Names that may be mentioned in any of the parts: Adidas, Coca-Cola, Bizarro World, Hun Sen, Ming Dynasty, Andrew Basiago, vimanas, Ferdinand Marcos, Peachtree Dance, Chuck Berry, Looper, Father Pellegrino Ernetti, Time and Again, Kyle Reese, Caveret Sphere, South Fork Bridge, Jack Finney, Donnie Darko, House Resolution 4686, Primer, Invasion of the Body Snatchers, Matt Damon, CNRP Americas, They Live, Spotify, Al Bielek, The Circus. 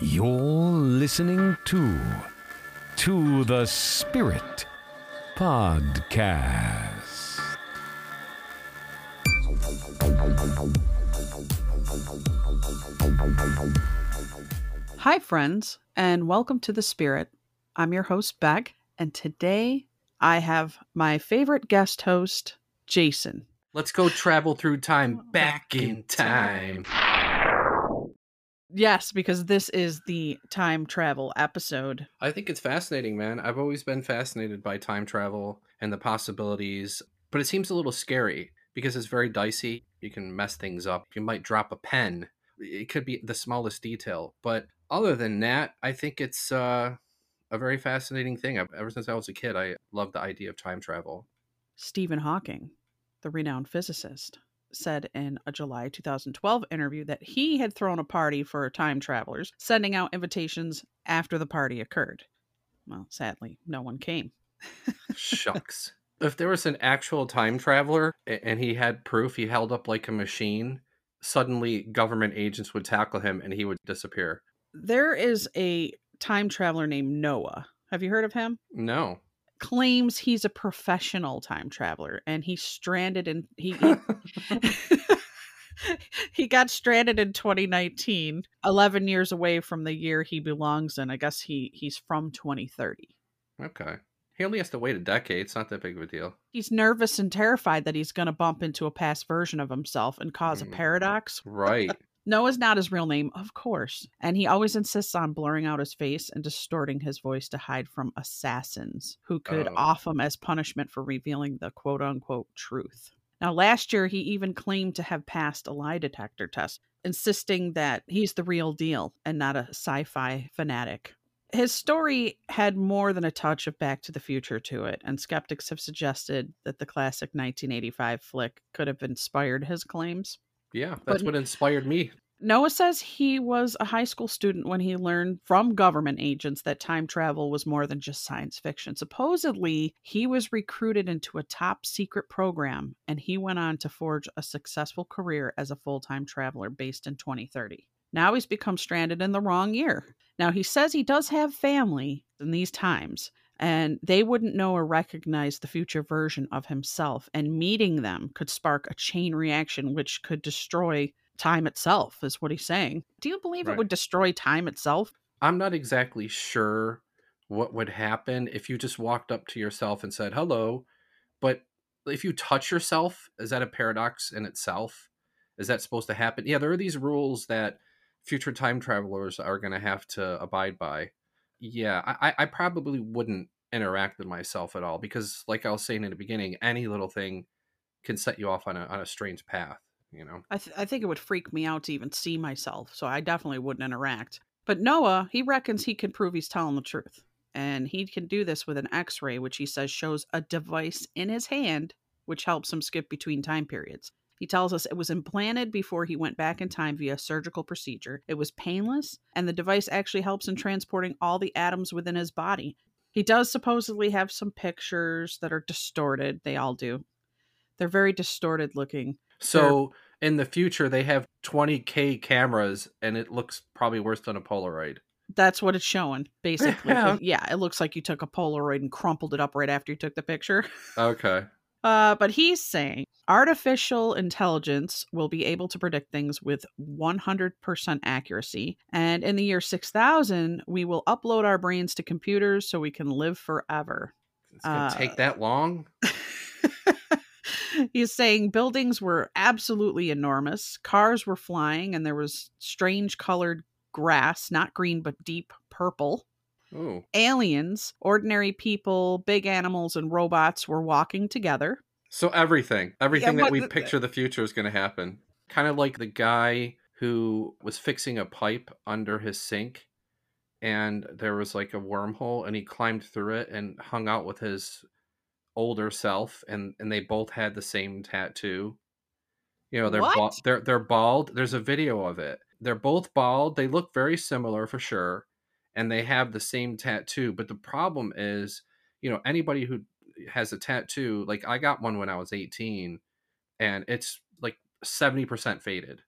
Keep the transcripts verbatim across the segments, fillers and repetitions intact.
You're listening to To the Spirit Podcast. Hi, friends, and welcome to The Spirit. I'm your host, Beck, and today I have my favorite guest host, Jason. Let's go travel through time, back in time. Yes, because this is the time travel episode. I think it's fascinating, man. I've always been fascinated by time travel and the possibilities, but it seems a little scary because it's very dicey. You can mess things up. You might drop a pen. It could be the smallest detail. But other than that, I think it's uh, a very fascinating thing. I've, ever since I was a kid, I loved the idea of time travel. Stephen Hawking, the renowned physicist, said in a July two thousand twelve interview that he had thrown a party for time travelers, sending out invitations after the party occurred. Well, sadly, no one came. Shucks. If there was an actual time traveler and he had proof, he held up like a machine, suddenly government agents would tackle him and he would disappear. There is a time traveler named Noah. Have you heard of him? No. Claims he's a professional time traveler, and he's stranded in he he, he got stranded in twenty nineteen, eleven years away from the year he belongs in. I guess he he's from twenty thirty. Okay, he only has to wait a decade. It's not that big of a deal. He's nervous and terrified that he's going to bump into a past version of himself and cause mm, a paradox. Right. Noah's not his real name, of course, and he always insists on blurring out his face and distorting his voice to hide from assassins who could oh. off him as punishment for revealing the quote-unquote truth. Now, last year, he even claimed to have passed a lie detector test, insisting that he's the real deal and not a sci-fi fanatic. His story had more than a touch of Back to the Future to it, and skeptics have suggested that the classic nineteen eighty-five flick could have inspired his claims. Yeah, that's but what inspired me. Noah says he was a high school student when he learned from government agents that time travel was more than just science fiction. Supposedly, he was recruited into a top secret program, and he went on to forge a successful career as a full-time traveler based in twenty thirty. Now he's become stranded in the wrong year. Now, he says he does have family in these times, and they wouldn't know or recognize the future version of himself. And meeting them could spark a chain reaction, which could destroy time itself, is what he's saying. Do you believe right. it would destroy time itself? I'm not exactly sure what would happen if you just walked up to yourself and said, hello. But if you touch yourself, is that a paradox in itself? Is that supposed to happen? Yeah, there are these rules that future time travelers are going to have to abide by. Yeah, I, I probably wouldn't interact with myself at all because, like I was saying in the beginning, any little thing can set you off on a on a strange path, you know? I, th- I think it would freak me out to even see myself, so I definitely wouldn't interact. But Noah, he reckons he can prove he's telling the truth, and he can do this with an x-ray, which he says shows a device in his hand, which helps him skip between time periods. He tells us it was implanted before he went back in time via surgical procedure. It was painless, and the device actually helps in transporting all the atoms within his body. He does supposedly have some pictures that are distorted. They all do. They're very distorted looking. So They're... in the future, they have twenty K cameras, and it looks probably worse than a Polaroid. That's what it's showing, basically. Yeah. yeah, it looks like you took a Polaroid and crumpled it up right after you took the picture. Okay. Uh, but he's saying artificial intelligence will be able to predict things with one hundred percent accuracy. And in the year six thousand, we will upload our brains to computers so we can live forever. It's going to uh, take that long? He's saying buildings were absolutely enormous. Cars were flying, and there was strange colored grass, not green, but deep purple. Ooh. Aliens, ordinary people, big animals, and robots were walking together. So everything, everything yeah, that we the, picture the future is going to happen. Kind of like the guy who was fixing a pipe under his sink, and there was like a wormhole, and he climbed through it and hung out with his older self, and, and they both had the same tattoo. You know, they're ba- they're they're bald. There's a video of it. They're both bald. They look very similar for sure. And they have the same tattoo. But the problem is, you know, anybody who has a tattoo, like I got one when I was eighteen, and it's like seventy percent faded.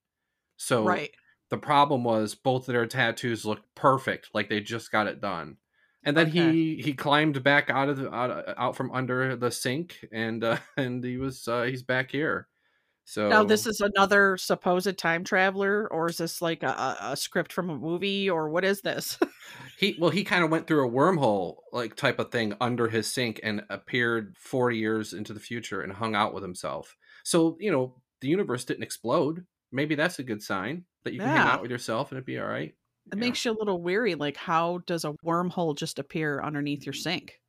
So right. The problem was both of their tattoos looked perfect, like they just got it done. And then okay. he, he climbed back out of the, out, out from under the sink, and uh, and he was uh, he's back here. So now this is another supposed time traveler, or is this like a, a script from a movie, or what is this? he well he kind of went through a wormhole like type of thing under his sink and appeared forty years into the future and hung out with himself. So, you know, the universe didn't explode. Maybe that's a good sign that you can yeah. hang out with yourself and it'd be all right. It yeah. makes you a little weary. Like, how does a wormhole just appear underneath your sink?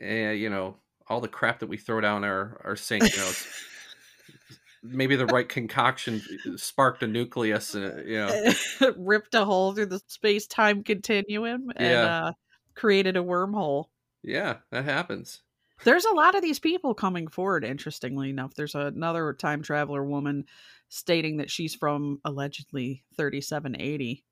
Yeah, you know, all the crap that we throw down our, our sink, you know. Maybe the right concoction sparked a nucleus and, you know, it ripped a hole through the space-time continuum and yeah. uh, created a wormhole. Yeah, that happens. There's a lot of these people coming forward, interestingly enough. There's another time traveler woman stating that she's from allegedly thirty-seven eighty,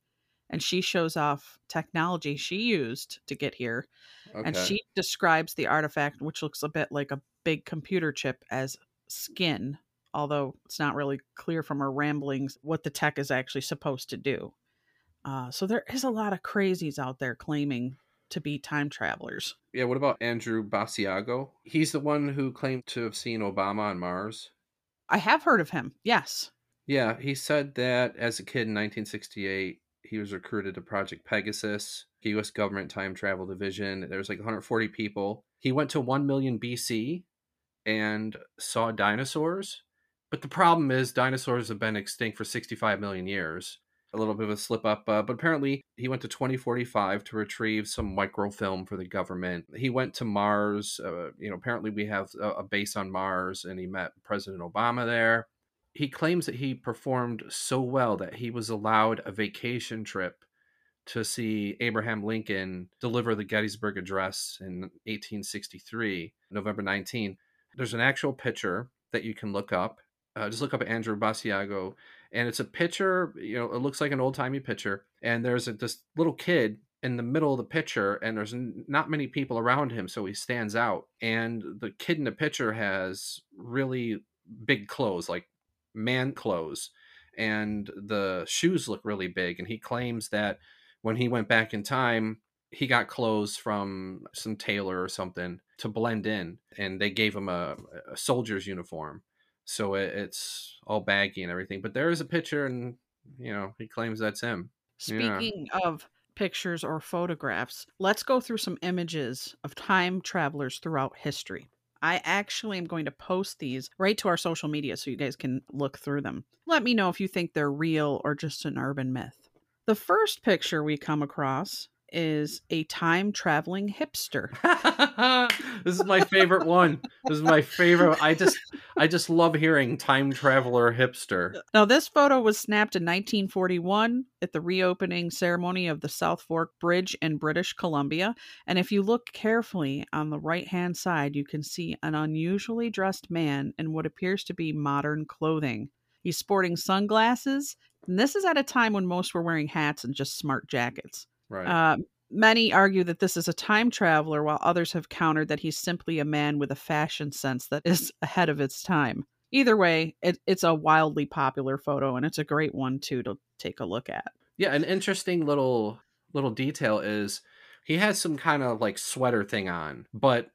and she shows off technology she used to get here. Okay. And she describes the artifact, which looks a bit like a big computer chip, as skin, although it's not really clear from her ramblings what the tech is actually supposed to do. Uh, so there is a lot of crazies out there claiming to be time travelers. Yeah, what about Andrew Basiago? He's the one who claimed to have seen Obama on Mars. I have heard of him, yes. Yeah, he said that as a kid in nineteen sixty-eight, he was recruited to Project Pegasus, the U S government time travel division. There was like one hundred forty people. He went to one million B C and saw dinosaurs. But the problem is dinosaurs have been extinct for sixty-five million years. A little bit of a slip up. Uh, but apparently he went to twenty forty-five to retrieve some microfilm for the government. He went to Mars. Uh, you know, apparently we have a, a base on Mars, and he met President Obama there. He claims that he performed so well that he was allowed a vacation trip to see Abraham Lincoln deliver the Gettysburg Address in eighteen sixty-three, November nineteenth. There's an actual picture that you can look up. Uh, just look up Andrew Basiago, and it's a picture, you know, it looks like an old-timey picture, and there's a, this little kid in the middle of the picture, and there's n- not many people around him, so he stands out. And the kid in the picture has really big clothes, like man clothes, and the shoes look really big, and he claims that when he went back in time, he got clothes from some tailor or something to blend in, and they gave him a, a soldier's uniform. So it's all baggy and everything. But there is a picture, and, you know, he claims that's him. Speaking yeah. of pictures or photographs, let's go through some images of time travelers throughout history. I actually am going to post these right to our social media so you guys can look through them. Let me know if you think they're real or just an urban myth. The first picture we come across is a time-traveling hipster. This is my favorite one. This is my favorite. I just I just love hearing time-traveler hipster. Now, this photo was snapped in nineteen forty-one at the reopening ceremony of the South Fork Bridge in British Columbia. And if you look carefully on the right-hand side, you can see an unusually dressed man in what appears to be modern clothing. He's sporting sunglasses, and this is at a time when most were wearing hats and just smart jackets. Right. Uh, many argue that this is a time traveler, while others have countered that he's simply a man with a fashion sense that is ahead of its time. Either way, it, it's a wildly popular photo, and it's a great one, too, to take a look at. Yeah, an interesting little little detail is he has some kind of like sweater thing on, but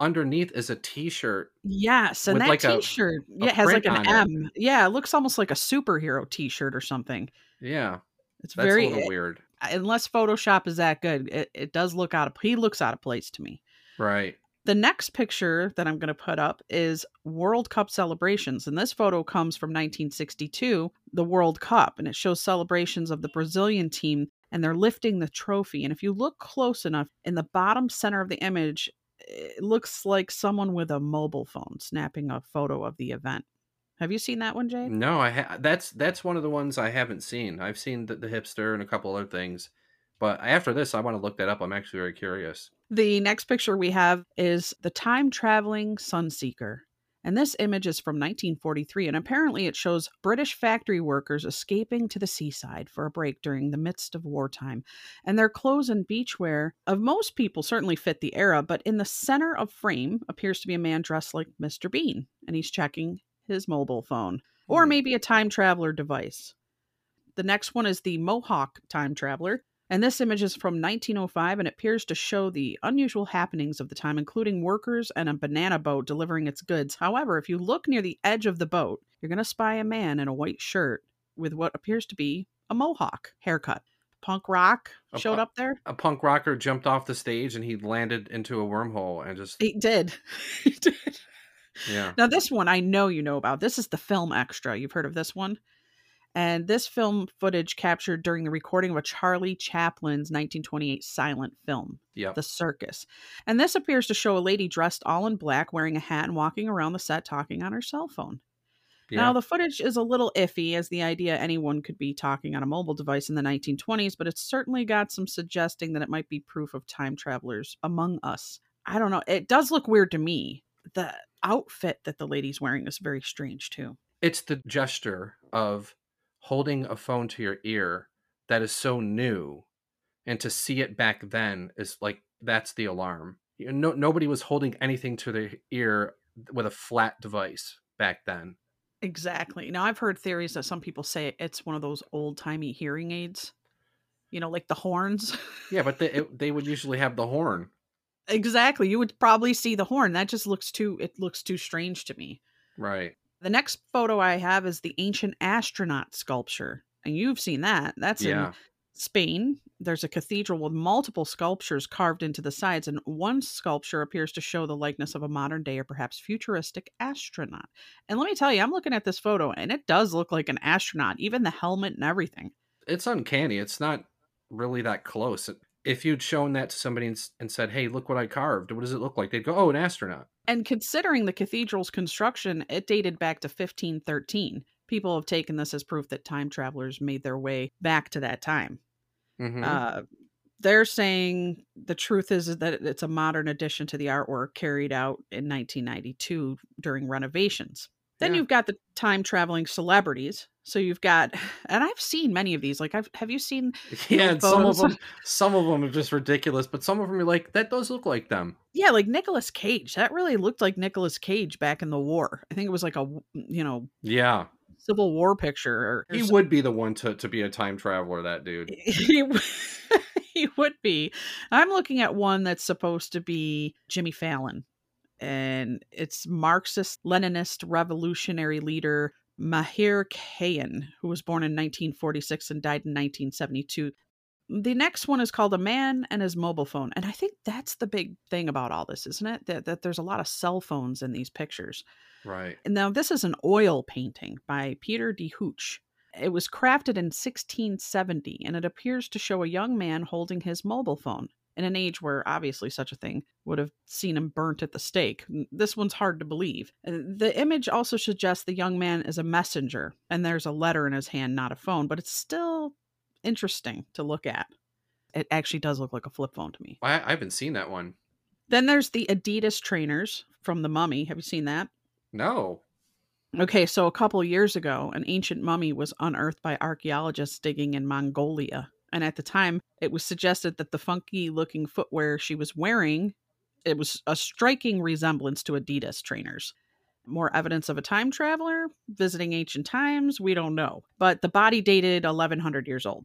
underneath is a T-shirt. Yes, and that like T-shirt a, a yeah, has like an M. It. Yeah, it looks almost like a superhero T-shirt or something. Yeah, it's that's very a little weird. Unless Photoshop is that good, it, it does look out of, he looks out of place to me. Right. The next picture that I'm going to put up is World Cup celebrations. And this photo comes from nineteen sixty-two, the World Cup. And it shows celebrations of the Brazilian team, and they're lifting the trophy. And if you look close enough, in the bottom center of the image, it looks like someone with a mobile phone snapping a photo of the event. Have you seen that one, Jade? No, I ha- that's that's one of the ones I haven't seen. I've seen the, the hipster and a couple other things. But after this, I want to look that up. I'm actually very curious. The next picture we have is the time-traveling sunseeker. And this image is from nineteen forty-three. And apparently it shows British factory workers escaping to the seaside for a break during the midst of wartime. And their clothes and beachwear of most people certainly fit the era. But in the center of frame appears to be a man dressed like Mister Bean. And he's checking his mobile phone, or maybe a time traveler device. The next one is the Mohawk Time Traveler. And this image is from nineteen oh five and appears to show the unusual happenings of the time, including workers and a banana boat delivering its goods. However, if you look near the edge of the boat, you're going to spy a man in a white shirt with what appears to be a Mohawk haircut. Punk rock a showed pu- up there. A punk rocker jumped off the stage and he landed into a wormhole and just... He did. He did. Yeah. Now this one I know you know about. This is the Film Extra. You've heard of this one. And this film footage captured during the recording of a Charlie Chaplin's nineteen twenty-eight silent film, yep. The Circus. And this appears to show a lady dressed all in black, wearing a hat and walking around the set talking on her cell phone. Yeah. Now, the footage is a little iffy, as the idea anyone could be talking on a mobile device in the nineteen twenties, but it's certainly got some suggesting that it might be proof of time travelers among us. I don't know. It does look weird to me. The outfit that the lady's wearing is very strange, too. It's the gesture of... holding a phone to your ear that is so new, and to see it back then is like, that's the alarm. You know, nobody was holding anything to their ear with a flat device back then. Exactly. Now, I've heard theories that some people say it's one of those old timey hearing aids, you know, like the horns. Yeah, but they, it, they would usually have the horn. Exactly. You would probably see the horn. That just looks too, it looks too strange to me. Right. The next photo I have is the ancient astronaut sculpture. And you've seen that. That's yeah. in Spain. There's a cathedral with multiple sculptures carved into the sides. And one sculpture appears to show the likeness of a modern day or perhaps futuristic astronaut. And let me tell you, I'm looking at this photo and it does look like an astronaut, even the helmet and everything. It's uncanny. It's not really that close. If you'd shown that to somebody and said, hey, look what I carved, what does it look like? They'd go, oh, an astronaut. And considering the cathedral's construction, it dated back to fifteen thirteen. People have taken this as proof that time travelers made their way back to that time. Mm-hmm. Uh, they're saying the truth is that it's a modern addition to the artwork carried out in nineteen ninety-two during renovations. Then yeah. you've got the time traveling celebrities. So you've got, and I've seen many of these. Like, I've have you seen? Yeah, and some of them, some of them are just ridiculous, but some of them are like, that does look like them. Yeah, like Nicolas Cage. That really looked like Nicolas Cage back in the war. I think it was like a, you know, yeah, Civil War picture. Or, or he something. Would be the one to to be a time traveler. That dude. he, he would be. I'm looking at one that's supposed to be Jimmy Fallon, and it's Marxist Leninist revolutionary leader Mahir Kayan, who was born in nineteen forty-six and died in nineteen seventy-two. The next one is called A Man and His Mobile Phone. And I think that's the big thing about all this, isn't it? That, that there's a lot of cell phones in these pictures. Right. And now this is an oil painting by Peter de Hooch. It was crafted in sixteen seventy, and it appears to show a young man holding his mobile phone in an age where obviously such a thing would have seen him burnt at the stake. This one's hard to believe. The image also suggests the young man is a messenger, and there's a letter in his hand, not a phone, but it's still interesting to look at. It actually does look like a flip phone to me. I, I haven't seen that one. Then there's the Adidas trainers from The Mummy. Have you seen that? No. Okay, so a couple of years ago, an ancient mummy was unearthed by archaeologists digging in Mongolia. And at the time, it was suggested that the funky-looking footwear she was wearing, it was a striking resemblance to Adidas trainers. More evidence of a time traveler visiting ancient times? We don't know. But the body dated eleven hundred years old.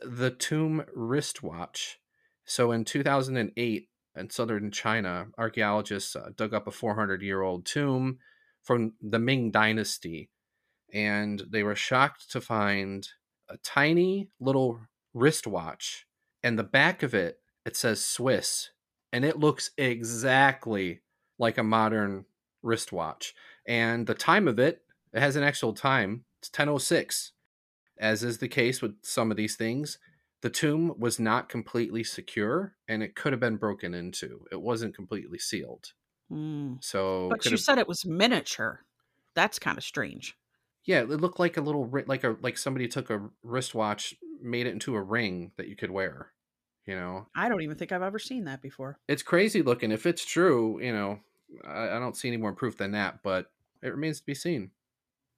The tomb wristwatch. So in two thousand eight, in southern China, archaeologists uh, dug up a four hundred year old tomb from the Ming Dynasty. And they were shocked to find a tiny little wristwatch, and the back of it it says Swiss, and it looks exactly like a modern wristwatch. And the time of it it has an actual time. It's ten oh six. As is the case with some of these things, the tomb was not completely secure, and it could have been broken into. It wasn't completely sealed. Mm. So but you have... said it was miniature. That's kind of strange. Yeah, it looked like a little like a like somebody took a wristwatch, made it into a ring that you could wear, you know. I don't even think I've ever seen that before. It's crazy looking. If it's true, you know, I, I don't see any more proof than that, but it remains to be seen.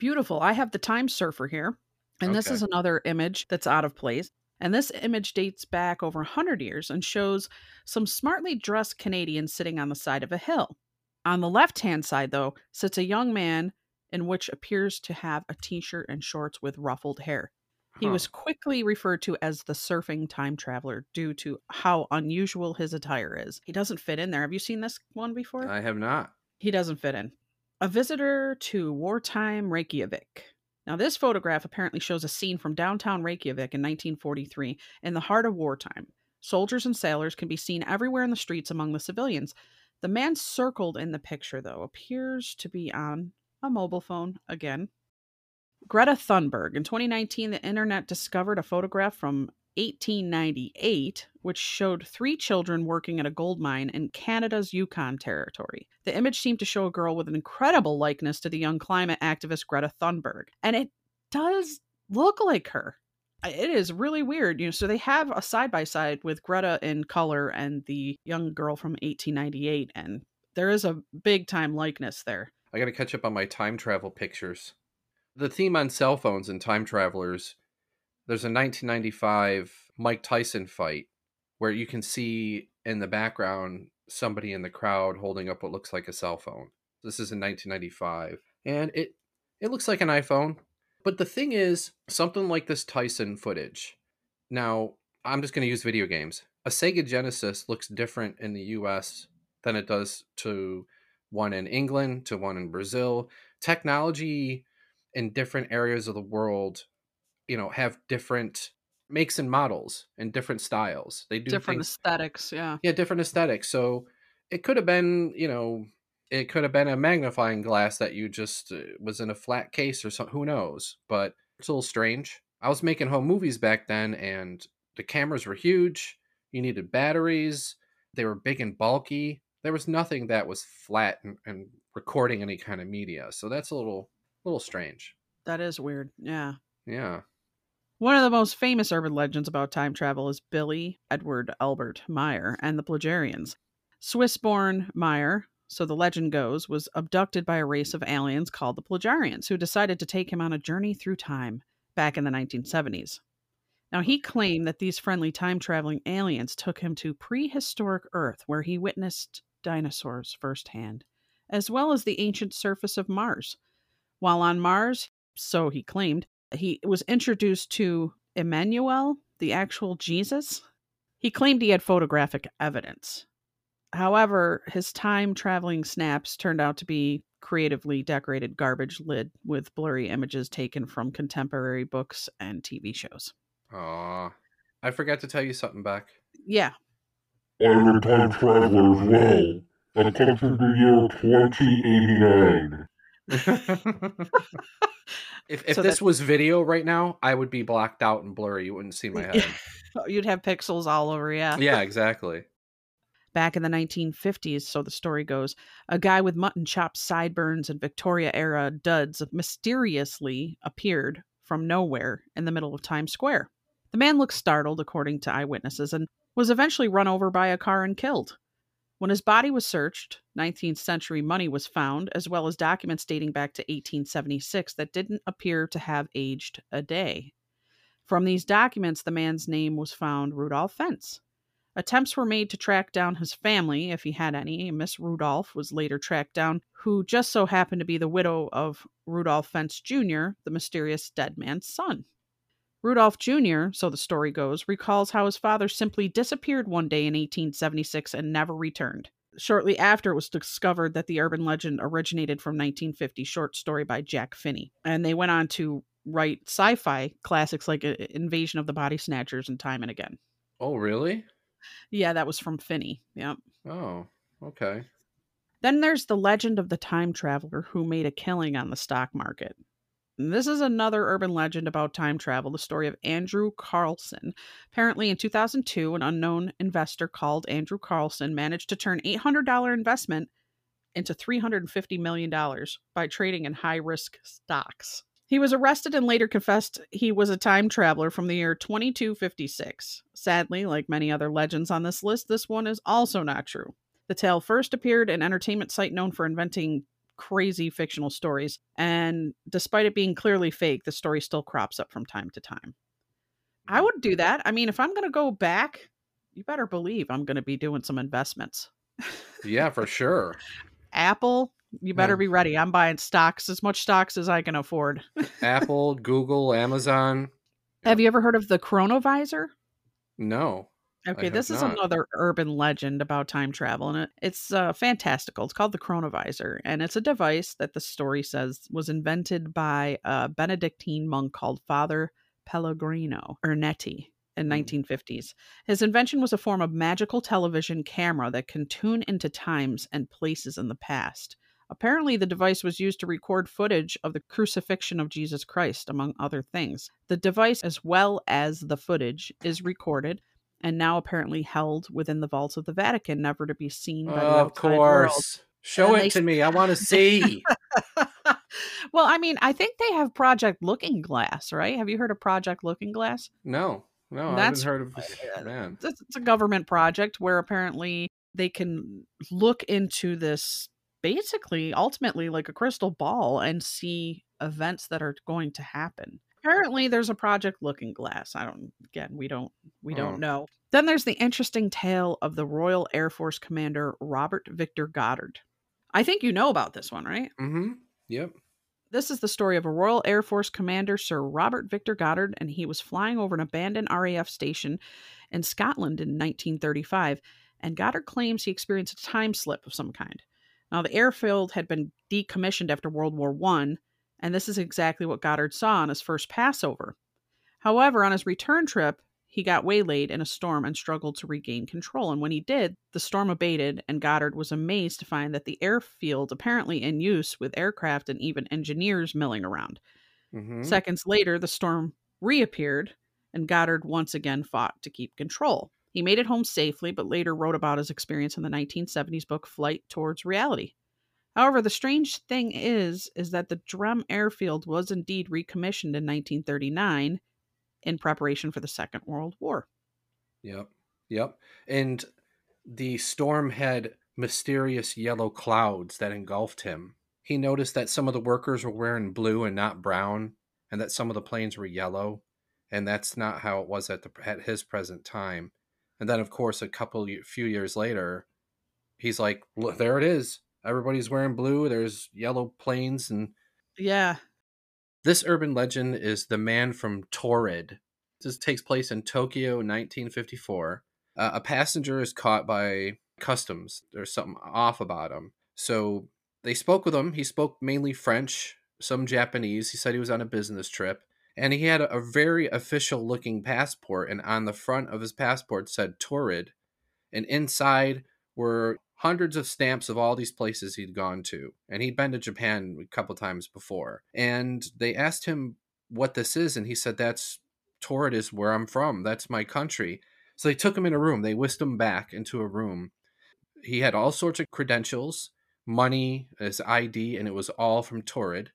Beautiful. I have the Time Surfer here, and okay. This is another image that's out of place. And this image dates back over one hundred years and shows some smartly dressed Canadians sitting on the side of a hill. On the left-hand side, though, sits a young man in which appears to have a t-shirt and shorts with ruffled hair. He huh. was quickly referred to as the surfing time traveler due to how unusual his attire is. He doesn't fit in there. Have you seen this one before? I have not. He doesn't fit in. A visitor to wartime Reykjavik. Now, this photograph apparently shows a scene from downtown Reykjavik in nineteen forty-three in the heart of wartime. Soldiers and sailors can be seen everywhere in the streets among the civilians. The man circled in the picture, though, appears to be on a mobile phone again. Greta Thunberg. In twenty nineteen, the internet discovered a photograph from eighteen ninety-eight, which showed three children working at a gold mine in Canada's Yukon Territory. The image seemed to show a girl with an incredible likeness to the young climate activist Greta Thunberg. And it does look like her. It is really weird. You know, so they have a side-by-side with Greta in color and the young girl from eighteen ninety-eight, and there is a big-time likeness there. I gotta catch up on my time travel pictures. The theme on cell phones and time travelers, there's a nineteen ninety-five Mike Tyson fight where you can see in the background somebody in the crowd holding up what looks like a cell phone. This is in nineteen ninety-five, and it, it looks like an iPhone. But the thing is, something like this Tyson footage. Now, I'm just going to use video games. A Sega Genesis looks different in the U S than it does to one in England, to one in Brazil. Technology in different areas of the world, you know, have different makes and models and different styles. They do different things, aesthetics, yeah. Yeah, different aesthetics. So it could have been, you know, it could have been a magnifying glass that you just uh, was in a flat case or something. Who knows? But it's a little strange. I was making home movies back then, and the cameras were huge. You needed batteries. They were big and bulky. There was nothing that was flat and, and recording any kind of media. So that's a little, little strange. That is weird. Yeah. Yeah. One of the most famous urban legends about time travel is Billy Edward Albert Meyer and the Plejarians. Swiss-born Meyer, so the legend goes, was abducted by a race of aliens called the Plejarians, who decided to take him on a journey through time back in the nineteen seventies. Now, he claimed that these friendly time-traveling aliens took him to prehistoric Earth, where he witnessed dinosaurs firsthand, as well as the ancient surface of Mars. While on Mars, so he claimed, he was introduced to Emmanuel, the actual Jesus. He claimed he had photographic evidence. However, his time-traveling snaps turned out to be creatively decorated garbage lid with blurry images taken from contemporary books and T V shows. Aw, I forgot to tell you something, Beck. Yeah. I'm a time traveler as well. I'm coming to the year twenty eighty-nine. If if so this that... was video right now, I would be blacked out and blurry. You wouldn't see my head. You'd have pixels all over, yeah. Yeah, exactly. Back in the nineteen fifties, so the story goes, a guy with mutton chop sideburns and Victoria-era duds mysteriously appeared from nowhere in the middle of Times Square. The man looked startled, according to eyewitnesses, and was eventually run over by a car and killed. When his body was searched, nineteenth century money was found, as well as documents dating back to eighteen seventy-six that didn't appear to have aged a day. From these documents, the man's name was found Rudolph Fence. Attempts were made to track down his family, if he had any. Miss Rudolph was later tracked down, who just so happened to be the widow of Rudolph Fence Junior, the mysterious dead man's son. Rudolph Junior, so the story goes, recalls how his father simply disappeared one day in eighteen seventy-six and never returned. Shortly after, it was discovered that the urban legend originated from nineteen fifty short story by Jack Finney, and they went on to write sci-fi classics like Invasion of the Body Snatchers and Time and Again. Oh, really? Yeah, that was from Finney. Yep. Oh, okay. Then there's the legend of the time traveler who made a killing on the stock market. And this is another urban legend about time travel, the story of Andrew Carlson. Apparently in two thousand two, an unknown investor called Andrew Carlson managed to turn an eight hundred dollars investment into three hundred fifty million dollars by trading in high-risk stocks. He was arrested and later confessed he was a time traveler from the year twenty-two fifty-six. Sadly, like many other legends on this list, this one is also not true. The tale first appeared in an entertainment site known for inventing crazy fictional stories, and despite it being clearly fake, the story still crops up from time to time. I would do that. I mean, if I'm going to go back, you better believe I'm going to be doing some investments. Yeah, for sure. Apple. You better be ready. I'm buying stocks, as much stocks as I can afford. Apple, Google, Amazon. Have you ever heard of the Chronovisor? No. Okay, this is not. Another urban legend about time travel, and it, it's uh, fantastical. It's called the Chronovisor, and it's a device that the story says was invented by a Benedictine monk called Father Pellegrino Ernetti in nineteen fifties. His invention was a form of magical television camera that can tune into times and places in the past. Apparently, the device was used to record footage of the crucifixion of Jesus Christ, among other things. The device, as well as the footage, is recorded and now apparently held within the vaults of the Vatican, never to be seen by the outside world. Of course. Show it to me. I want to see. Well, I mean, I think they have Project Looking Glass, right? Have you heard of Project Looking Glass? No, no, I haven't heard of it. Man. It's a government project where apparently they can look into this, basically, ultimately, like a crystal ball and see events that are going to happen. Apparently, there's a Project Looking Glass. I don't, again, we don't, we don't oh. know. Then there's the interesting tale of the Royal Air Force Commander Robert Victor Goddard. I think you know about this one, right? Mm-hmm. Yep. This is the story of a Royal Air Force Commander, Sir Robert Victor Goddard, and he was flying over an abandoned R A F station in Scotland in nineteen thirty-five, and Goddard claims he experienced a time slip of some kind. Now, the airfield had been decommissioned after World War One, and this is exactly what Goddard saw on his first Passover. However, on his return trip, he got waylaid in a storm and struggled to regain control. And when he did, the storm abated, and Goddard was amazed to find that the airfield apparently in use with aircraft and even engineers milling around. Mm-hmm. Seconds later, the storm reappeared, and Goddard once again fought to keep control. He made it home safely, but later wrote about his experience in the nineteen seventies book Flight Towards Reality. However, the strange thing is, is that the Drem airfield was indeed recommissioned in nineteen thirty-nine in preparation for the Second World War. Yep. Yep. And the storm had mysterious yellow clouds that engulfed him. He noticed that some of the workers were wearing blue and not brown, and that some of the planes were yellow. And that's not how it was at the, at his present time. And then, of course, a couple few years later, he's like, look, there it is. Everybody's wearing blue. There's yellow planes. And yeah, this urban legend is The Man from Taured. This takes place in Tokyo, nineteen fifty-four. Uh, a passenger is caught by customs. There's something off about him. So they spoke with him. He spoke mainly French, some Japanese. He said he was on a business trip. And he had a very official-looking passport, and on the front of his passport said Taured, and inside were hundreds of stamps of all these places he'd gone to. And he'd been to Japan a couple times before. And they asked him what this is, and he said, that's Taured is where I'm from. That's my country. So they took him in a room. They whisked him back into a room. He had all sorts of credentials, money, his I D, and it was all from Taured.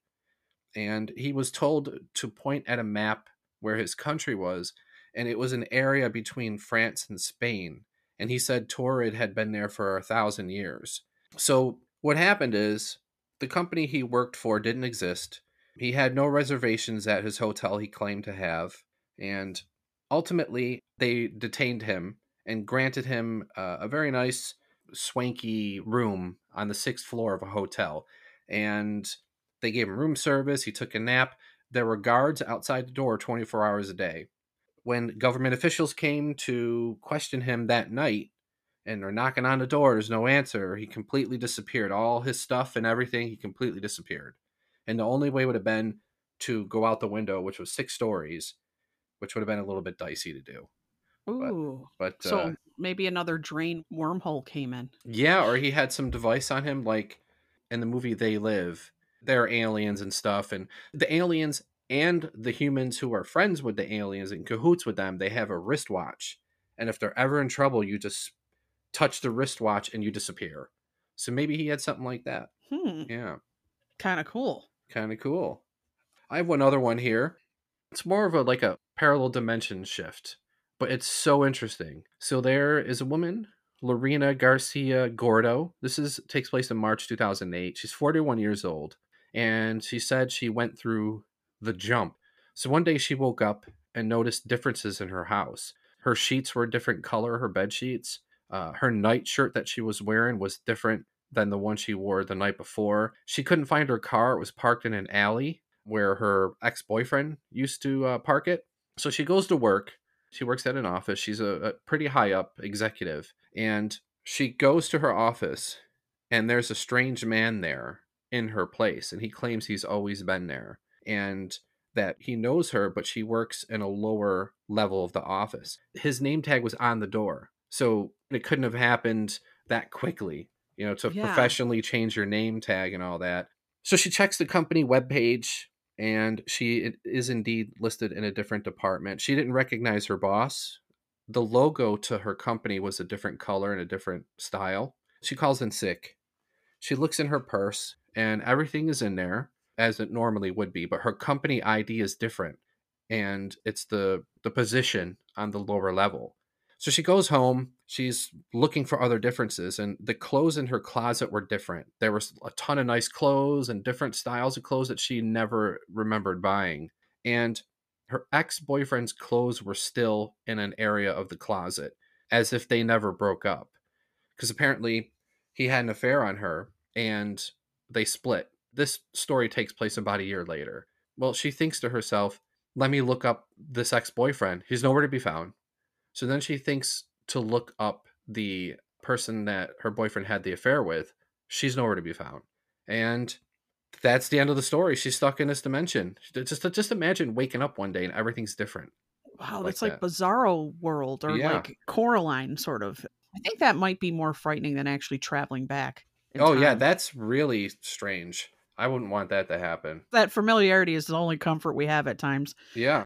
And he was told to point at a map where his country was, and it was an area between France and Spain. And he said Taured had been there for a thousand years. So what happened is the company he worked for didn't exist. He had no reservations at his hotel he claimed to have. And ultimately, they detained him and granted him uh, a very nice, swanky room on the sixth floor of a hotel. And they gave him room service. He took a nap. There were guards outside the door twenty-four hours a day. When government officials came to question him that night and are knocking on the door, there's no answer. He completely disappeared. All his stuff and everything, he completely disappeared. And the only way would have been to go out the window, which was six stories, which would have been a little bit dicey to do. Ooh. But, but so uh, maybe another drain wormhole came in. Yeah, or he had some device on him, like in the movie They Live. They're aliens and stuff, and the aliens and the humans who are friends with the aliens and cahoots with them, they have a wristwatch, and if they're ever in trouble, you just touch the wristwatch and you disappear. So maybe he had something like that. Hmm. Yeah. Kind of cool. Kind of cool. I have one other one here. It's more of a like a parallel dimension shift, but it's so interesting. So there is a woman, Lorena Garcia Gordo. This is takes place in March two thousand eight. She's forty-one years old. And she said she went through the jump. So one day she woke up and noticed differences in her house. Her sheets were a different color, her bed sheets. Uh, her nightshirt that she was wearing was different than the one she wore the night before. She couldn't find her car. It was parked in an alley where her ex-boyfriend used to uh, park it. So she goes to work. She works at an office. She's a, a pretty high up executive. And she goes to her office and there's a strange man there in her place. And he claims he's always been there and that he knows her, but she works in a lower level of the office. His name tag was on the door. So it couldn't have happened that quickly, you know, to yeah. professionally change your name tag and all that. So she checks the company webpage and she is indeed listed in a different department. She didn't recognize her boss. The logo to her company was a different color and a different style. She calls in sick. She looks in her purse and everything is in there as it normally would be, but her company I D is different and it's the, the position on the lower level. So she goes home, she's looking for other differences, and the clothes in her closet were different. There was a ton of nice clothes and different styles of clothes that she never remembered buying. And her ex-boyfriend's clothes were still in an area of the closet, as if they never broke up. Because apparently he had an affair on her, and they split. This story takes place about a year later. Well, she thinks to herself, let me look up this ex-boyfriend. He's nowhere to be found. So then she thinks to look up the person that her boyfriend had the affair with. She's nowhere to be found. And that's the end of the story. She's stuck in this dimension. Just just imagine waking up one day and everything's different. Wow, like that's that. Like Bizarro World or yeah. like Coraline sort of. I think that might be more frightening than actually traveling back. Oh, time. Yeah, that's really strange. I wouldn't want that to happen. That familiarity is the only comfort we have at times. Yeah.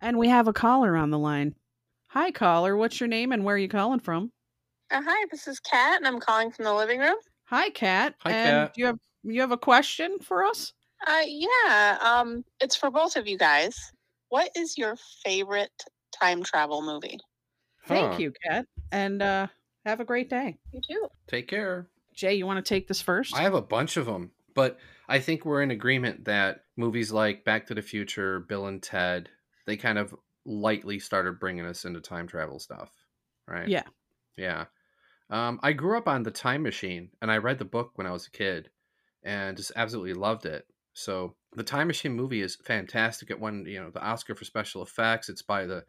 And we have a caller on the line. Hi, caller. What's your name and where are you calling from? Uh, hi, this is Kat, and I'm calling from the living room. Hi, Kat. Hi, and Kat. Do you have you have a question for us? Uh, yeah. Um, it's for both of you guys. What is your favorite time travel movie? Huh. Thank you, Kat, and uh, have a great day. You too. Take care. Jay, you want to take this first? I have a bunch of them, but I think we're in agreement that movies like Back to the Future, Bill and Ted, they kind of lightly started bringing us into time travel stuff, right? Yeah. Yeah. Um, I grew up on The Time Machine, and I read the book when I was a kid and just absolutely loved it. So The Time Machine movie is fantastic. It won, you know, the Oscar for special effects. It's by the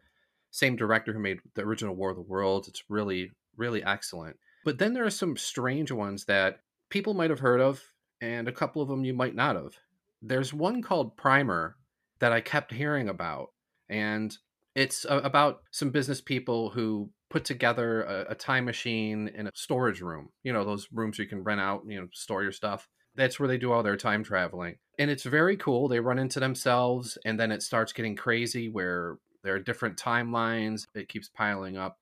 same director who made the original War of the Worlds. It's really, really excellent. But then there are some strange ones that people might have heard of, and a couple of them you might not have. There's one called Primer that I kept hearing about. And it's about some business people who put together a, a time machine in a storage room. You know, those rooms you can rent out, you know, store your stuff. That's where they do all their time traveling. And it's very cool. They run into themselves and then it starts getting crazy where there are different timelines. It keeps piling up.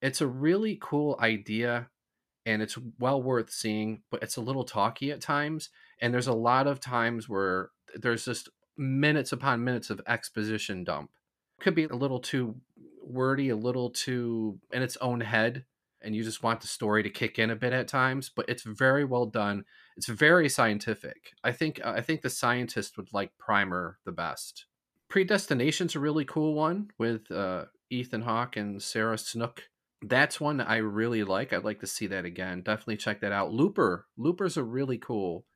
It's a really cool idea and it's well worth seeing, but it's a little talky at times. And there's a lot of times where there's just minutes upon minutes of exposition dump. Could be a little too wordy, a little too in its own head, and you just want the story to kick in a bit at times, but it's very well done. It's very scientific. I think I think the scientist would like Primer the best. Predestination's a really cool one with uh, Ethan Hawke and Sarah Snook. That's one I really like. I'd like to see that again. Definitely check that out. Looper. Looper's a really cool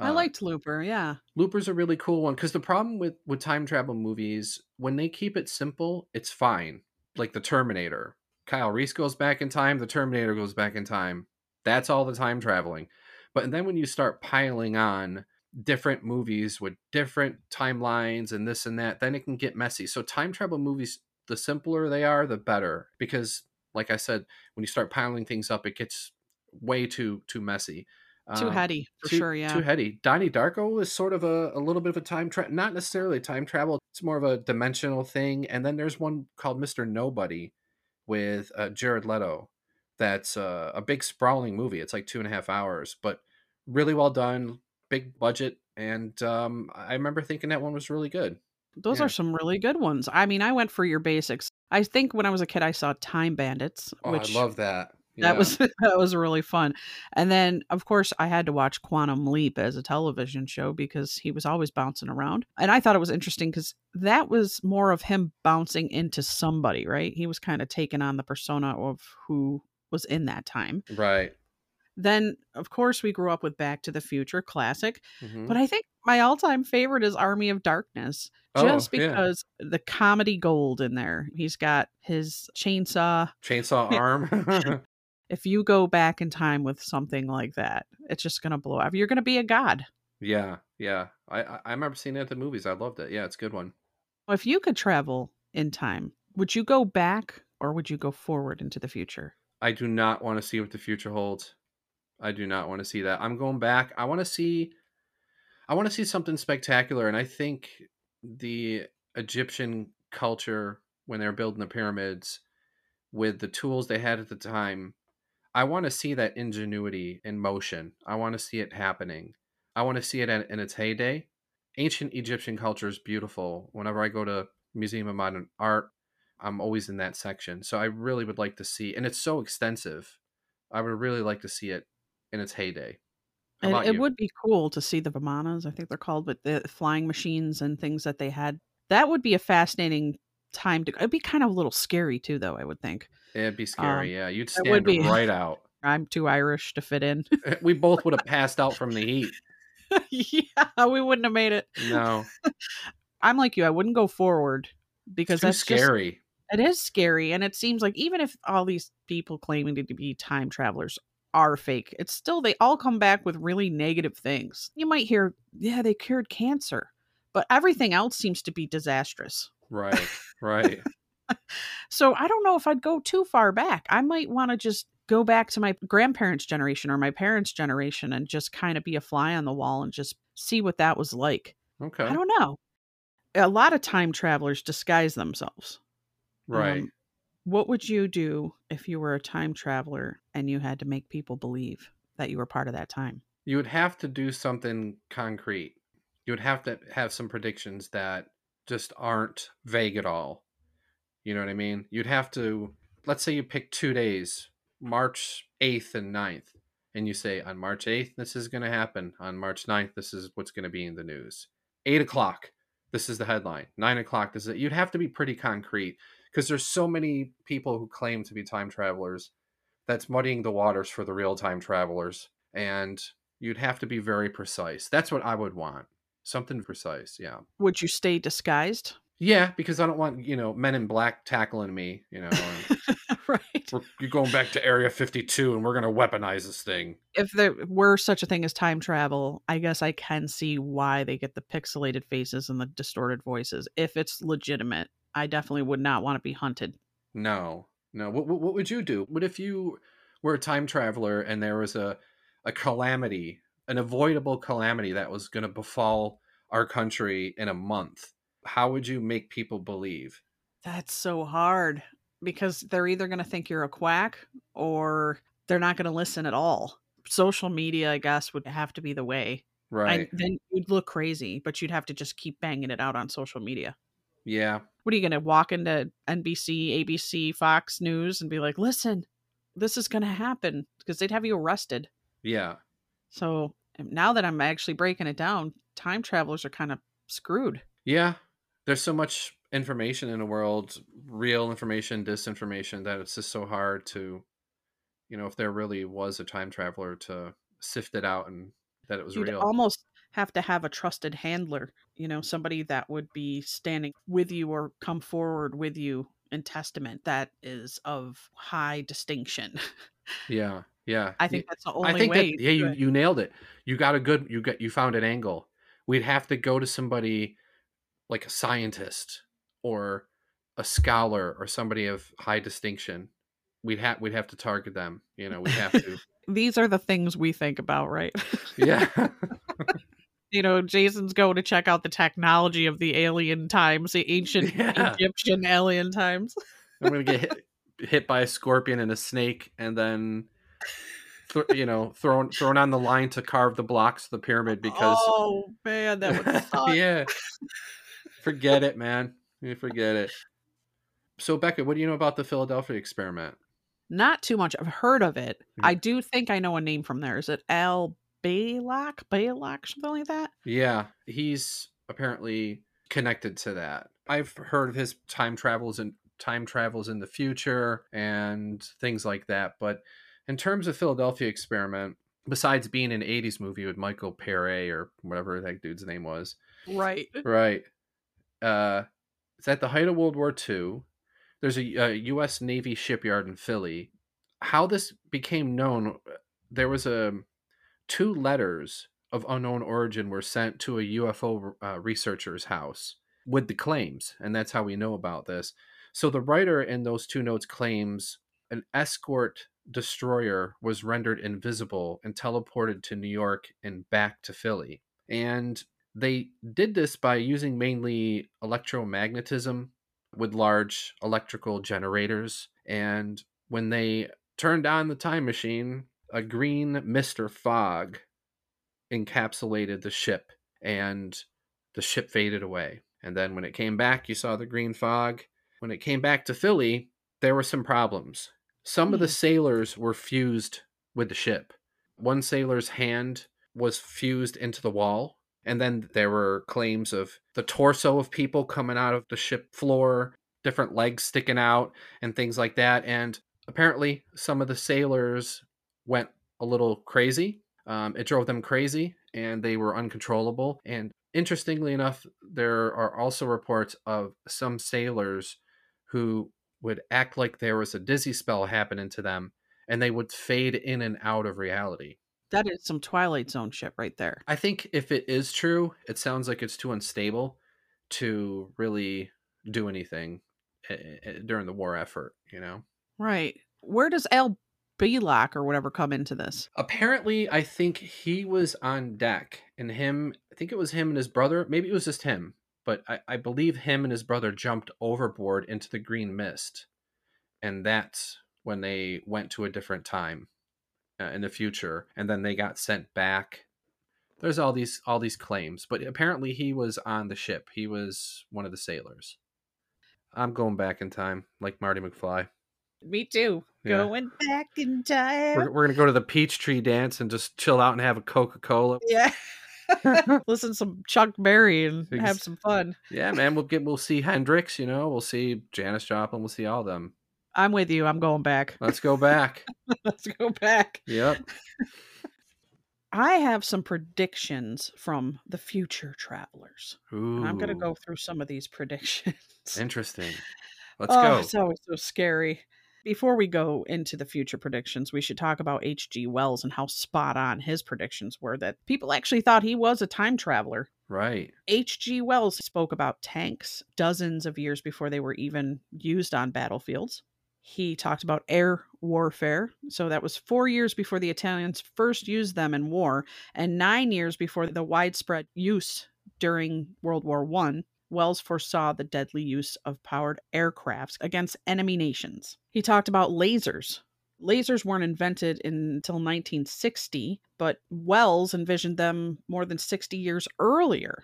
Uh, I liked Looper, yeah. Looper's a really cool one, because the problem with, with time travel movies, when they keep it simple, it's fine. Like The Terminator. Kyle Reese goes back in time, The Terminator goes back in time. That's all the time traveling. But then when you start piling on different movies with different timelines and this and that, then it can get messy. So time travel movies, the simpler they are, the better. Because, like I said, when you start piling things up, it gets way too too messy. Too um, heady, for too, sure, yeah. Too heady. Donnie Darko is sort of a, a little bit of a time travel, not necessarily time travel. It's more of a dimensional thing. And then there's one called Mister Nobody with uh, Jared Leto. That's uh, a big sprawling movie. It's like two and a half hours, but really well done, big budget. And um, I remember thinking that one was really good. Those yeah. are some really good ones. I mean, I went for your basics. I think when I was a kid, I saw Time Bandits. Oh, which... I love that. Yeah. That was that was really fun. And then, of course, I had to watch Quantum Leap as a television show because he was always bouncing around. And I thought it was interesting because that was more of him bouncing into somebody, right? He was kind of taking on the persona of who was in that time. Right. Then, of course, we grew up with Back to the Future, classic. Mm-hmm. But I think my all-time favorite is Army of Darkness. Just oh, because yeah. the comedy gold in there. He's got his chainsaw. Chainsaw arm. If you go back in time with something like that, it's just going to blow up. You're going to be a god. Yeah. Yeah. I, I remember seeing it at the movies. I loved it. Yeah. It's a good one. If you could travel in time, would you go back or would you go forward into the future? I do not want to see what the future holds. I do not want to see that. I'm going back. I want to see, I want to see something spectacular. And I think the Egyptian culture, when they're building the pyramids with the tools they had at the time, I want to see that ingenuity in motion. I want to see it happening. I want to see it in its heyday. Ancient Egyptian culture is beautiful. Whenever I go to Museum of Modern Art, I'm always in that section. So I really would like to see, and it's so extensive. I would really like to see it in its heyday. And it you? would be cool to see the Vimanas, I think they're called, but the flying machines and things that they had. That would be a fascinating time to, it'd be kind of a little scary too, though, I would think. It'd be scary, um, yeah. You'd stand be, right out. I'm too Irish to fit in. We both would have passed out from the heat. Yeah, we wouldn't have made it. No. I'm like you. I wouldn't go forward because it's that's scary. Just, it is scary. And it seems like even if all these people claiming to be time travelers are fake, it's still, they all come back with really negative things. You might hear, yeah, they cured cancer. But everything else seems to be disastrous. Right, right. So I don't know if I'd go too far back. I might want to just go back to my grandparents' generation or my parents' generation and just kind of be a fly on the wall and just see what that was like. Okay. I don't know. A lot of time travelers disguise themselves. Right. Um, what would you do if you were a time traveler and you had to make people believe that you were part of that time? You would have to do something concrete. You would have to have some predictions that just aren't vague at all. You know what I mean? You'd have to, let's say you pick two days, March eighth and ninth, and you say on March eighth, this is going to happen. On March ninth, this is what's going to be in the news. Eight o'clock, this is the headline. Nine o'clock, this is it. You'd have to be pretty concrete because there's so many people who claim to be time travelers that's muddying the waters for the real time travelers. And you'd have to be very precise. That's what I would want. Something precise. Yeah. Would you stay disguised? Yeah, because I don't want, you know, men in black tackling me, you know. Right. We're, you're going back to Area fifty-two and we're going to weaponize this thing. If there were such a thing as time travel, I guess I can see why they get the pixelated faces and the distorted voices. If it's legitimate, I definitely would not want to be hunted. No, no. What, what, what would you do? What if you were a time traveler and there was a, a calamity, an avoidable calamity that was going to befall our country in a month? How would you make people believe? That's so hard because they're either going to think you're a quack or they're not going to listen at all. Social media, I guess, would have to be the way. Right. And then you'd look crazy, but you'd have to just keep banging it out on social media. Yeah. What are you going to walk into N B C, A B C, Fox News and be like, listen, this is going to happen? Because they'd have you arrested. Yeah. So now that I'm actually breaking it down, time travelers are kind of screwed. Yeah. There's so much information in the world, real information, disinformation, that it's just so hard to, you know, if there really was a time traveler, to sift it out and that it was You'd real. You'd almost have to have a trusted handler, you know, somebody that would be standing with you or come forward with you in testament that is of high distinction. Yeah. Yeah. I think that's the only I think way. That, yeah, you, you nailed it. You got a good, you got, you found an angle. We'd have to go to somebody like a scientist or a scholar or somebody of high distinction we'd have we'd have to target them. You know, we have to. These are the things we think about, right? Yeah. You know, Jason's going to check out the technology of the alien times, the ancient yeah. Egyptian alien times. I'm going to get hit, hit by a scorpion and a snake, and then, th- you know, thrown thrown on the line to carve the blocks of the pyramid because... Oh, man, that would suck. Yeah. Forget it, man. You forget it. So, Becca, what do you know about the Philadelphia experiment? Not too much. I've heard of it. Mm-hmm. I do think I know a name from there. Is it Al Bielek? Bielek? Something like that? Yeah. He's apparently connected to that. I've heard of his time travels and time travels in the future and things like that. But in terms of Philadelphia experiment, besides being an eighties movie with Michael Pere or whatever that dude's name was. Right. Right. Uh, it's at the height of World War Two. There's a, a U S Navy shipyard in Philly. How this became known, there was a two letters of unknown origin were sent to a U F O uh, researcher's house with the claims, and that's how we know about this. So the writer in those two notes claims an escort destroyer was rendered invisible and teleported to New York and back to Philly. And they did this by using mainly electromagnetism with large electrical generators. And when they turned on the time machine, a green Mister Fog encapsulated the ship, and the ship faded away. And then when it came back, you saw the green fog. When it came back to Philly, there were some problems. Some mm-hmm. of the sailors were fused with the ship. One sailor's hand was fused into the wall. And then there were claims of the torso of people coming out of the ship floor, different legs sticking out, and things like that. And apparently some of the sailors went a little crazy. Um, it drove them crazy, and they were uncontrollable. And interestingly enough, there are also reports of some sailors who would act like there was a dizzy spell happening to them, and they would fade in and out of reality. That is some Twilight Zone shit right there. I think if it is true, it sounds like it's too unstable to really do anything during the war effort, you know? Right. Where does Al Bielek or whatever come into this? Apparently, I think he was on deck, and him, I think it was him and his brother. Maybe it was just him, but I, I believe him and his brother jumped overboard into the green mist. And that's when they went to a different time in the future, and then they got sent back. There's all these all these claims, but apparently he was on the ship. He was one of the sailors. I'm going back in time, like Marty McFly. Me too. Yeah. Going back in time. We're, we're gonna go to the Peachtree Dance and just chill out and have a Coca-Cola. Yeah. Listen to some Chuck Berry and have some fun. Yeah, man. We'll get we'll see Hendrix. You know, we'll see Janis Joplin. We'll see all of them. I'm with you. I'm going back. Let's go back. Let's go back. Yep. I have some predictions from the future travelers. Ooh. And I'm going to go through some of these predictions. Interesting. Let's oh, go. It's always so scary. Before we go into the future predictions, we should talk about H G Wells and how spot on his predictions were, that people actually thought he was a time traveler. Right. H G Wells spoke about tanks dozens of years before they were even used on battlefields. He talked about air warfare. So that was four years before the Italians first used them in war, and nine years before the widespread use during World War One. Wells foresaw the deadly use of powered aircrafts against enemy nations. He talked about lasers. Lasers weren't invented in, until nineteen sixty, but Wells envisioned them more than sixty years earlier.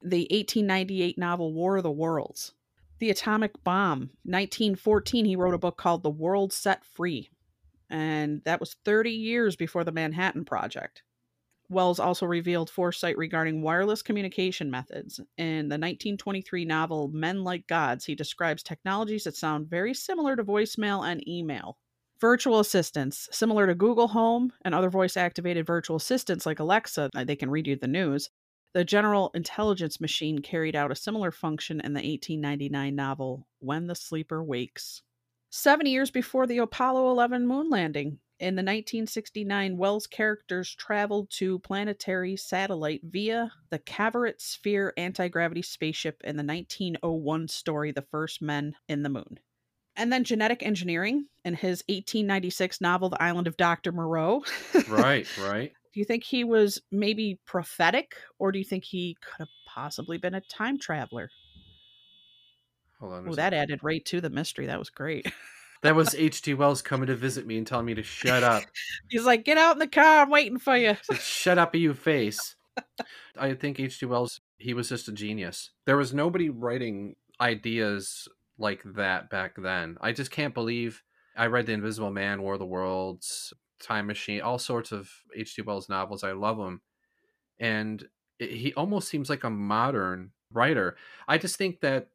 The eighteen ninety-eight novel War of the Worlds. The atomic bomb. nineteen fourteen, he wrote a book called The World Set Free. And that was thirty years before the Manhattan Project. Wells also revealed foresight regarding wireless communication methods. In the nineteen twenty-three novel Men Like Gods, he describes technologies that sound very similar to voicemail and email. Virtual assistants, similar to Google Home and other voice-activated virtual assistants like Alexa, they can read you the news. The general intelligence machine carried out a similar function in the eighteen ninety-nine novel, When the Sleeper Wakes. seventy years before the Apollo eleven moon landing, in the nineteen sixty-nine, Wells' characters traveled to planetary satellite via the Caveret Sphere anti-gravity spaceship in the nineteen oh one story, The First Men in the Moon. And then genetic engineering in his eighteen ninety-six novel, The Island of Doctor Moreau. Right, right. Do you think he was maybe prophetic, or do you think he could have possibly been a time traveler? Hold on. Oh, that added right to the mystery. That was great. That was H G Wells coming to visit me and telling me to shut up. He's like, get out in the car. I'm waiting for you. Said, shut up, you face. I think H G Wells, he was just a genius. There was nobody writing ideas like that back then. I just can't believe I read The Invisible Man, War of the Worlds, Time Machine, all sorts of H G Wells novels. I love them. And it, he almost seems like a modern writer. I just think that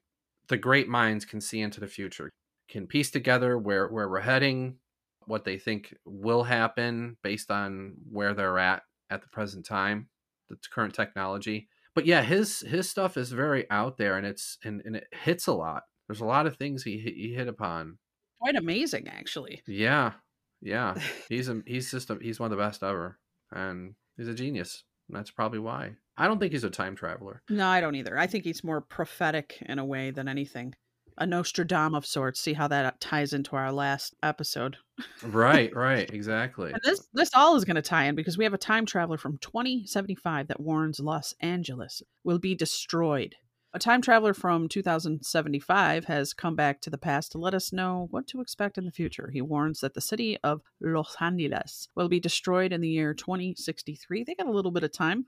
the great minds can see into the future, can piece together where, where we're heading, what they think will happen based on where they're at at the present time, the current technology. But yeah, his his stuff is very out there, and it's and, and it hits a lot. There's a lot of things he he hit upon. Quite amazing, actually. Yeah. Yeah, he's a, he's just a, he's one of the best ever, and he's a genius. And that's probably why. I don't think he's a time traveler. No, I don't either. I think he's more prophetic in a way than anything. A Nostradamus of sorts. See how that ties into our last episode. Right, right, exactly. And this this all is going to tie in, because we have a time traveler from twenty seventy-five that warns Los Angeles will be destroyed. A time traveler from two thousand seventy-five has come back to the past to let us know what to expect in the future. He warns that the city of Los Angeles will be destroyed in the year twenty sixty-three. They got a little bit of time.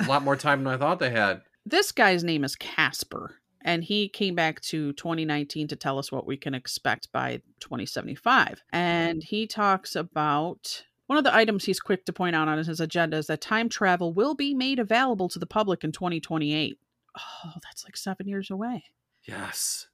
A lot more time than I thought they had. This guy's name is Casper, and he came back to twenty nineteen to tell us what we can expect by twenty seventy-five. And he talks about... one of the items he's quick to point out on his agenda is that time travel will be made available to the public in twenty twenty-eight. Oh, that's like seven years away. Yes.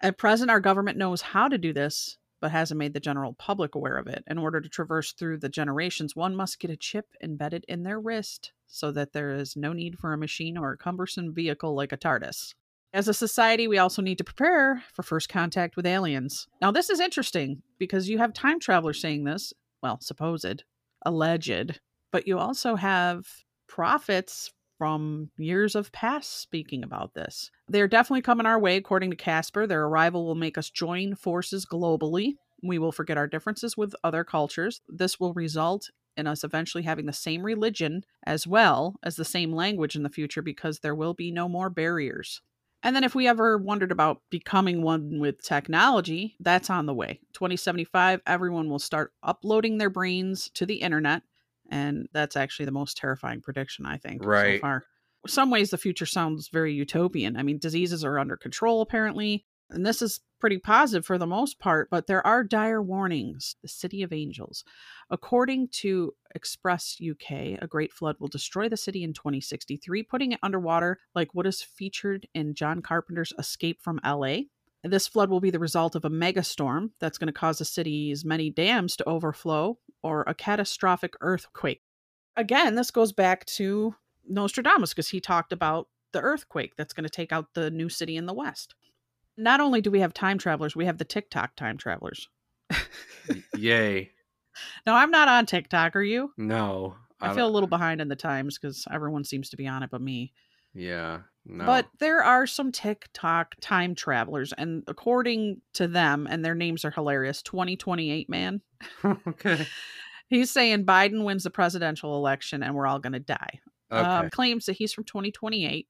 At present, our government knows how to do this, but hasn't made the general public aware of it. In order to traverse through the generations, one must get a chip embedded in their wrist so that there is no need for a machine or a cumbersome vehicle like a TARDIS. As a society, we also need to prepare for first contact with aliens. Now, this is interesting because you have time travelers saying this, well, supposed, alleged, but you also have prophets from years of past speaking about this. They're definitely coming our way, according to Casper. Their arrival will make us join forces globally. We will forget our differences with other cultures. This will result in us eventually having the same religion as well as the same language in the future, because there will be no more barriers. And then if we ever wondered about becoming one with technology, that's on the way. twenty seventy-five, everyone will start uploading their brains to the internet. And that's actually the most terrifying prediction, I think, right, so far. In some ways, the future sounds very utopian. I mean, diseases are under control, apparently. And this is pretty positive for the most part, but there are dire warnings. The City of Angels. According to Express U K, a great flood will destroy the city in twenty sixty-three, putting it underwater like what is featured in John Carpenter's Escape from L A. This flood will be the result of a megastorm that's going to cause the city's many dams to overflow, or a catastrophic earthquake. Again, this goes back to Nostradamus, because he talked about the earthquake that's going to take out the new city in the West. Not only do we have time travelers, we have the TikTok time travelers. Yay. Now, I'm not on TikTok, are you? No. I, I feel a little behind in the times because everyone seems to be on it but me. Yeah. No. But there are some TikTok time travelers, and according to them, and their names are hilarious, twenty twenty-eight man. Okay. He's saying Biden wins the presidential election and we're all going to die. Okay. Um, claims that he's from twenty twenty-eight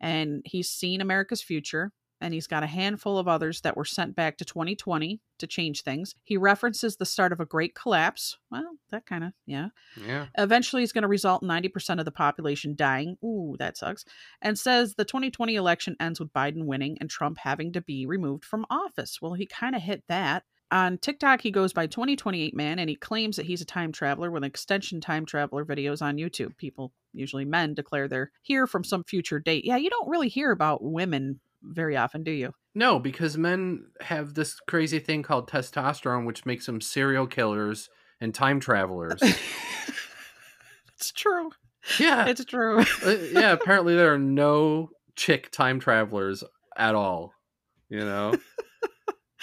and he's seen America's future, and he's got a handful of others that were sent back to twenty twenty to change things. He references the start of a great collapse. Well, that kind of, yeah. Yeah. Eventually, it's going to result in ninety percent of the population dying. Ooh, that sucks. And says the twenty twenty election ends with Biden winning and Trump having to be removed from office. Well, he kind of hit that. On TikTok, he goes by twenty twenty-eight man, and he claims that he's a time traveler with extension time traveler videos on YouTube. People, usually men, declare they're here from some future date. Yeah, you don't really hear about women very often, do you? No, because men have this crazy thing called testosterone, which makes them serial killers and time travelers. It's true. Yeah, it's true. Yeah, apparently there are no chick time travelers at all, you know.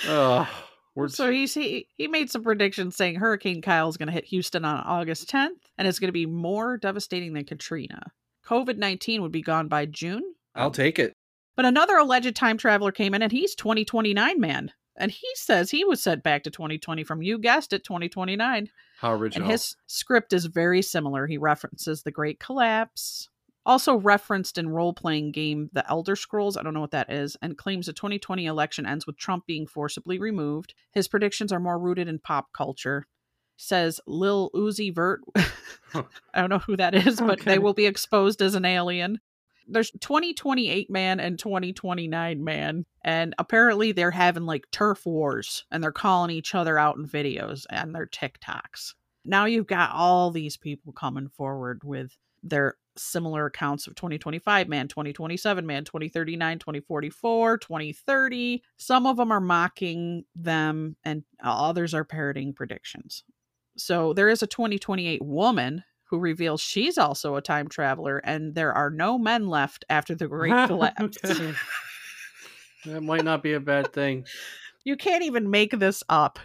uh, we're... so you see, he made some predictions saying Hurricane Kyle is going to hit Houston on August tenth, and it's going to be more devastating than Katrina. COVID nineteen would be gone by June. I'll take it. But another alleged time traveler came in, and he's twenty twenty-nine man. And he says he was sent back to twenty twenty from, you guessed it, twenty twenty-nine. How original. And his script is very similar. He references The Great Collapse, also referenced in role-playing game The Elder Scrolls, I don't know what that is, and claims the twenty twenty election ends with Trump being forcibly removed. His predictions are more rooted in pop culture. Says Lil Uzi Vert, I don't know who that is, but okay, they will be exposed as an alien. There's twenty twenty-eight man and twenty twenty-nine man, and apparently they're having like turf wars and they're calling each other out in videos and their TikToks. Now you've got all these people coming forward with their similar accounts of twenty twenty-five man, twenty twenty-seven man, twenty thirty-nine, twenty forty-four, twenty thirty. Some of them are mocking them and others are parroting predictions. So there is a twenty twenty-eight woman who reveals she's also a time traveler, and there are no men left after the Great Collapse. Okay. That might not be a bad thing. You can't even make this up.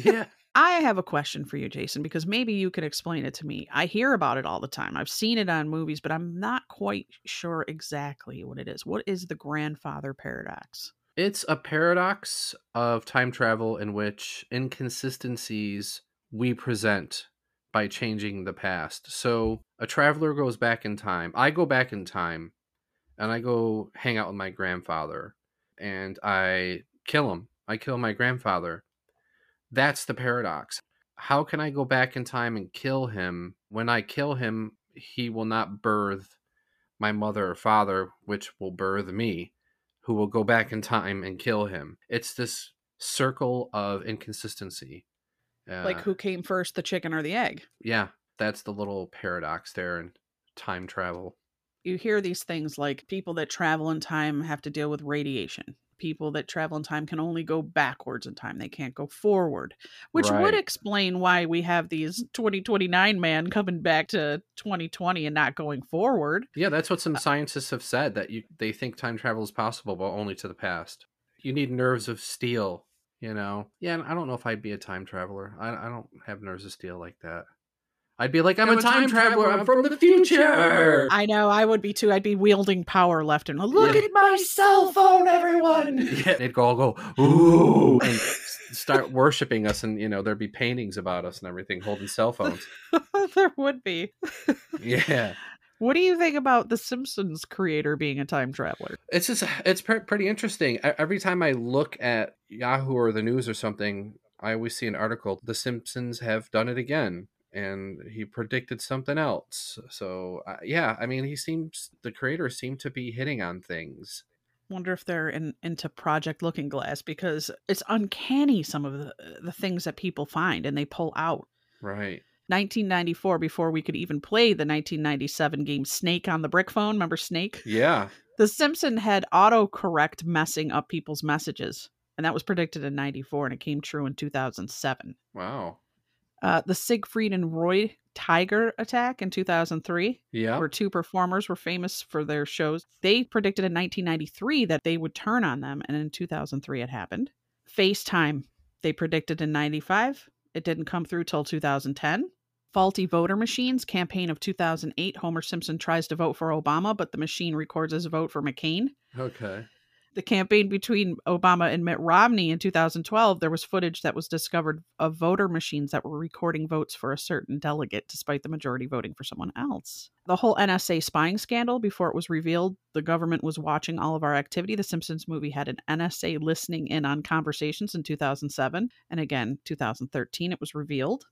Yeah. I have a question for you, Jason, because maybe you can explain it to me. I hear about it all the time. I've seen it on movies, but I'm not quite sure exactly what it is. What is the grandfather paradox? It's a paradox of time travel in which inconsistencies we present by changing the past. So a traveler goes back in time. I go back in time and I go hang out with my grandfather and I kill him. I kill my grandfather. That's the paradox. How can I go back in time and kill him? When I kill him, he will not birth my mother or father, which will birth me, who will go back in time and kill him. It's this circle of inconsistency. Uh, like who came first, the chicken or the egg? Yeah, that's the little paradox there in time travel. You hear these things like people that travel in time have to deal with radiation. People that travel in time can only go backwards in time. They can't go forward, which right. would explain why we have these twenty twenty-nine man coming back to twenty twenty and not going forward. Yeah, that's what some uh, scientists have said, that you, they think time travel is possible, but only to the past. You need nerves of steel, you know? Yeah, I don't know if I'd be a time traveler. I, I don't have nerves of steel like that. I'd be like, I'm, I'm a time, time traveler. I'm from the future. I know. I would be too. I'd be wielding power left and look yeah. at my cell phone, everyone. Yeah, they'd all go, ooh, and start worshiping us. And, you know, there'd be paintings about us and everything holding cell phones. There would be. Yeah. What do you think about The Simpsons creator being a time traveler? It's just, it's pre- pretty interesting. I, every time I look at Yahoo or the news or something, I always see an article. The Simpsons have done it again. And he predicted something else. So, uh, yeah, I mean, he seems, the creators seem to be hitting on things. Wonder if they're in, into Project Looking Glass, because it's uncanny, some of the, the things that people find and they pull out. Right. nineteen ninety-four, before we could even play the nineteen ninety-seven game Snake on the Brick Phone. Remember Snake? Yeah. The Simpson had autocorrect messing up people's messages. And that was predicted in ninety-four and it came true in two thousand seven. Wow. Uh, the Siegfried and Roy tiger attack in two thousand three, yeah. where two performers were famous for their shows. They predicted in nineteen ninety-three that they would turn on them. And in two thousand three, it happened. FaceTime, they predicted in ninety-five. It didn't come through till two thousand ten. Faulty voter machines, campaign of two thousand eight. Homer Simpson tries to vote for Obama, but the machine records his vote for McCain. Okay. The campaign between Obama and Mitt Romney in two thousand twelve, there was footage that was discovered of voter machines that were recording votes for a certain delegate, despite the majority voting for someone else. The whole N S A spying scandal, before it was revealed the government was watching all of our activity. The Simpsons movie had an N S A listening in on conversations in two thousand seven. And again, two thousand thirteen, it was revealed.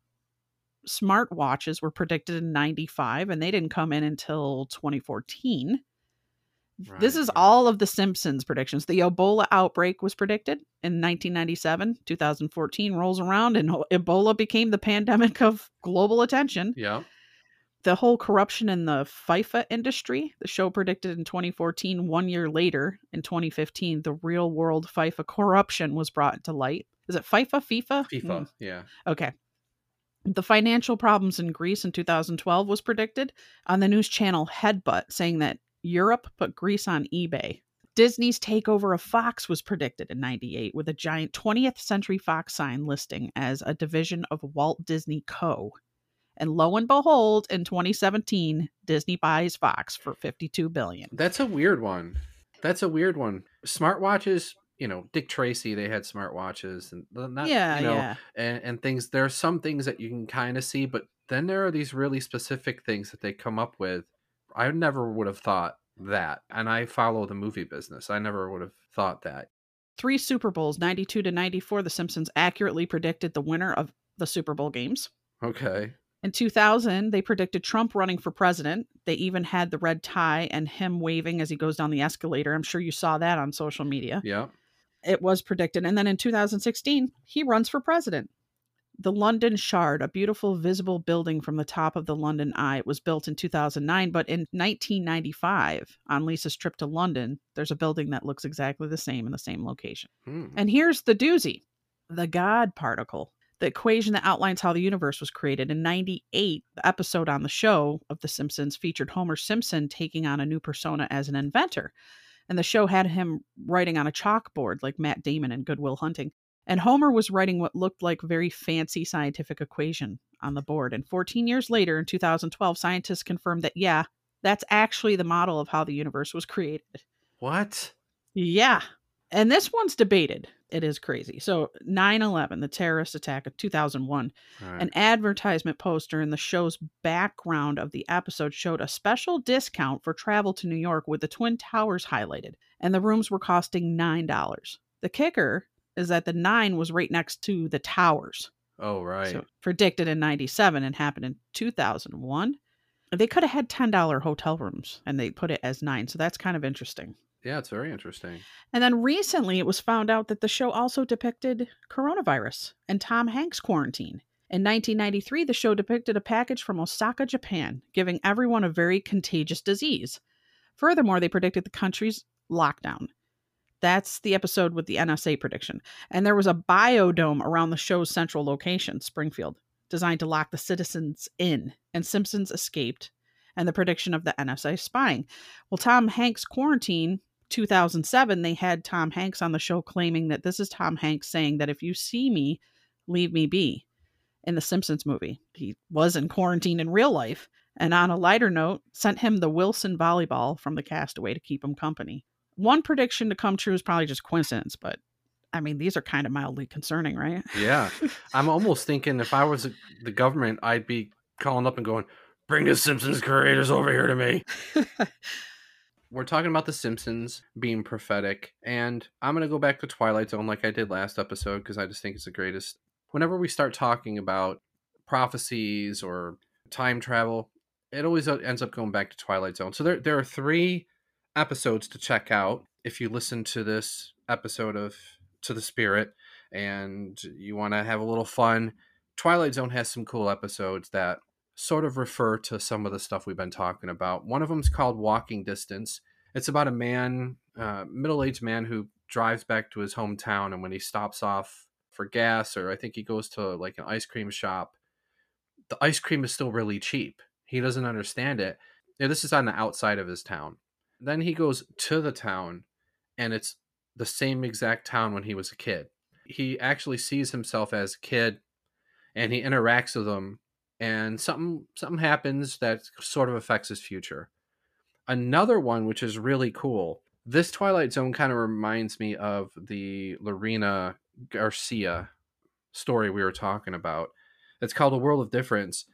Smart watches were predicted in ninety-five, and they didn't come in until twenty fourteen. Right. This is all of the Simpsons predictions. The Ebola outbreak was predicted in nineteen ninety-seven. two thousand fourteen rolls around and Ebola became the pandemic of global attention. Yeah. The whole corruption in the FIFA industry, the show predicted in twenty fourteen. One year later, in twenty fifteen, the real world FIFA corruption was brought to light. Is it FIFA? FIFA? FIFA, mm. yeah. Okay. The financial problems in Greece in two thousand twelve was predicted on the news channel Headbutt, saying that Europe put Greece on eBay. Disney's takeover of Fox was predicted in ninety-eight with a giant twentieth Century Fox sign listing as a division of Walt Disney Co. And lo and behold, in twenty seventeen, Disney buys Fox for fifty-two billion dollars. That's a weird one. That's a weird one. Smartwatches, you know, Dick Tracy, they had smart watches and not, yeah, you know, yeah. and, and things. There are some things that you can kind of see, but then there are these really specific things that they come up with. I never would have thought that. And I follow the movie business. I never would have thought that. Three Super Bowls, ninety-two to ninety-four, The Simpsons accurately predicted the winner of the Super Bowl games. Okay. In two thousand, they predicted Trump running for president. They even had the red tie and him waving as he goes down the escalator. I'm sure you saw that on social media. Yeah. It was predicted. And then in two thousand sixteen, he runs for president. The London Shard, a beautiful visible building from the top of the London Eye. It was built in two thousand nine, but in nineteen ninety-five, on Lisa's trip to London, there's a building that looks exactly the same in the same location. Hmm. And here's the doozy, the God particle. The equation that outlines how the universe was created. In ninety-eight, the episode on the show of The Simpsons featured Homer Simpson taking on a new persona as an inventor. And the show had him writing on a chalkboard like Matt Damon in Good Will Hunting. And Homer was writing what looked like very fancy scientific equation on the board. And fourteen years later, in two thousand twelve, scientists confirmed that, yeah, that's actually the model of how the universe was created. What? Yeah. And this one's debated. It is crazy. So nine eleven, the terrorist attack of two thousand one, right. An advertisement poster in the show's background of the episode showed a special discount for travel to New York with the Twin Towers highlighted, and the rooms were costing nine dollars. The kicker is that the nine was right next to the towers. Oh, right. So predicted in ninety-seven and happened in two thousand one. They could have had ten dollar hotel rooms and they put it as nine. So that's kind of interesting. Yeah, it's very interesting. And then recently it was found out that the show also depicted coronavirus and Tom Hanks' quarantine. In nineteen ninety-three, the show depicted a package from Osaka, Japan, giving everyone a very contagious disease. Furthermore, they predicted the country's lockdown. That's the episode with the N S A prediction. And there was a biodome around the show's central location, Springfield, designed to lock the citizens in, and Simpsons escaped, and the prediction of the N S A spying. Well, Tom Hanks' quarantine... two thousand seven, they had Tom Hanks on the show claiming that this is Tom Hanks saying that if you see me, leave me be in the Simpsons movie. He was in quarantine in real life. And on a lighter note, sent him the Wilson volleyball from The Castaway to keep him company. One prediction to come true is probably just coincidence, but I mean, these are kind of mildly concerning, right? Yeah. I'm almost thinking if I was the government, I'd be calling up and going, bring the Simpsons creators over here to me. We're talking about The Simpsons being prophetic, and I'm going to go back to Twilight Zone like I did last episode because I just think it's the greatest. Whenever we start talking about prophecies or time travel, it always ends up going back to Twilight Zone. So there, there are three episodes to check out if you listen to this episode of To the Spirit and you want to have a little fun. Twilight Zone has some cool episodes that sort of refer to some of the stuff we've been talking about. One of them is called Walking Distance. It's about a man, uh, middle-aged man who drives back to his hometown, and when he stops off for gas, or I think he goes to like an ice cream shop, the ice cream is still really cheap. He doesn't understand it. Now, this is on the outside of his town. Then he goes to the town, and it's the same exact town when he was a kid. He actually sees himself as a kid, and he interacts with them. And something something happens that sort of affects his future. Another one, which is really cool. This Twilight Zone kind of reminds me of the Lorena Garcia story we were talking about. It's called A World of Difference,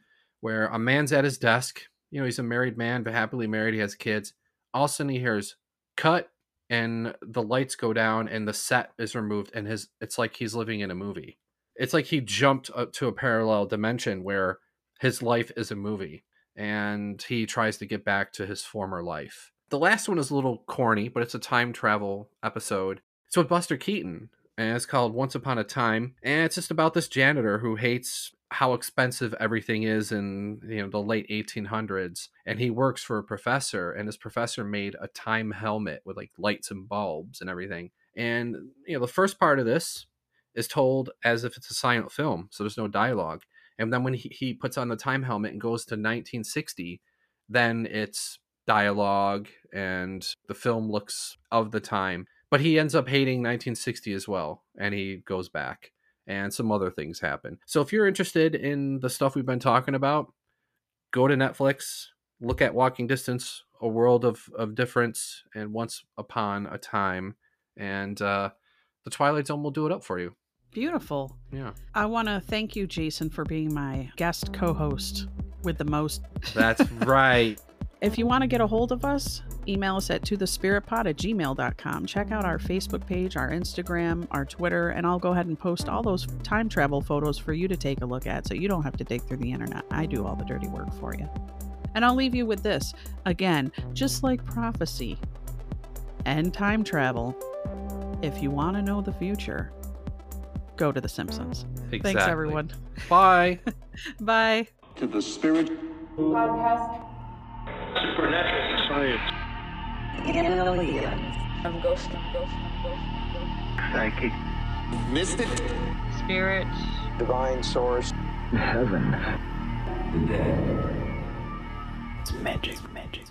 where a man's at his desk. You know, he's a married man, but happily married. He has kids. All of a sudden he hears cut and the lights go down and the set is removed. And his it's like he's living in a movie. It's like he jumped up to a parallel dimension where his life is a movie, and he tries to get back to his former life. The last one is a little corny, but it's a time travel episode. It's with Buster Keaton, and it's called Once Upon a Time, and it's just about this janitor who hates how expensive everything is in, you know, the late eighteen hundreds, and he works for a professor, and his professor made a time helmet with like lights and bulbs and everything. And you know, the first part of this is told as if it's a silent film, so there's no dialogue. And then when he, he puts on the time helmet and goes to nineteen sixty, then it's dialogue and the film looks of the time. But he ends up hating nineteen sixty as well. And he goes back and some other things happen. So if you're interested in the stuff we've been talking about, go to Netflix, look at Walking Distance, A World of, of Difference, and Once Upon a Time. And uh, The Twilight Zone will do it up for you. Beautiful. Yeah. I want to thank you, Jason, for being my guest co-host with the most. That's right. If you want to get a hold of us, email us at to the spirit pod at gmail dot com. Check out our Facebook page, our Instagram, our Twitter, and I'll go ahead and post all those time travel photos for you to take a look at so you don't have to dig through the internet. I do all the dirty work for you. And I'll leave you with this. Again, just like prophecy and time travel, if you want to know the future, go to The Simpsons. Exactly. Thanks, everyone. Bye. Bye. To the Spirit Podcast. Supernatural Science. Aliens. I'm ghost. I'm ghost. I'm ghost. Psychic. Mystic. Spirit. Divine Source. Heaven. The dead. It's magic. Magic.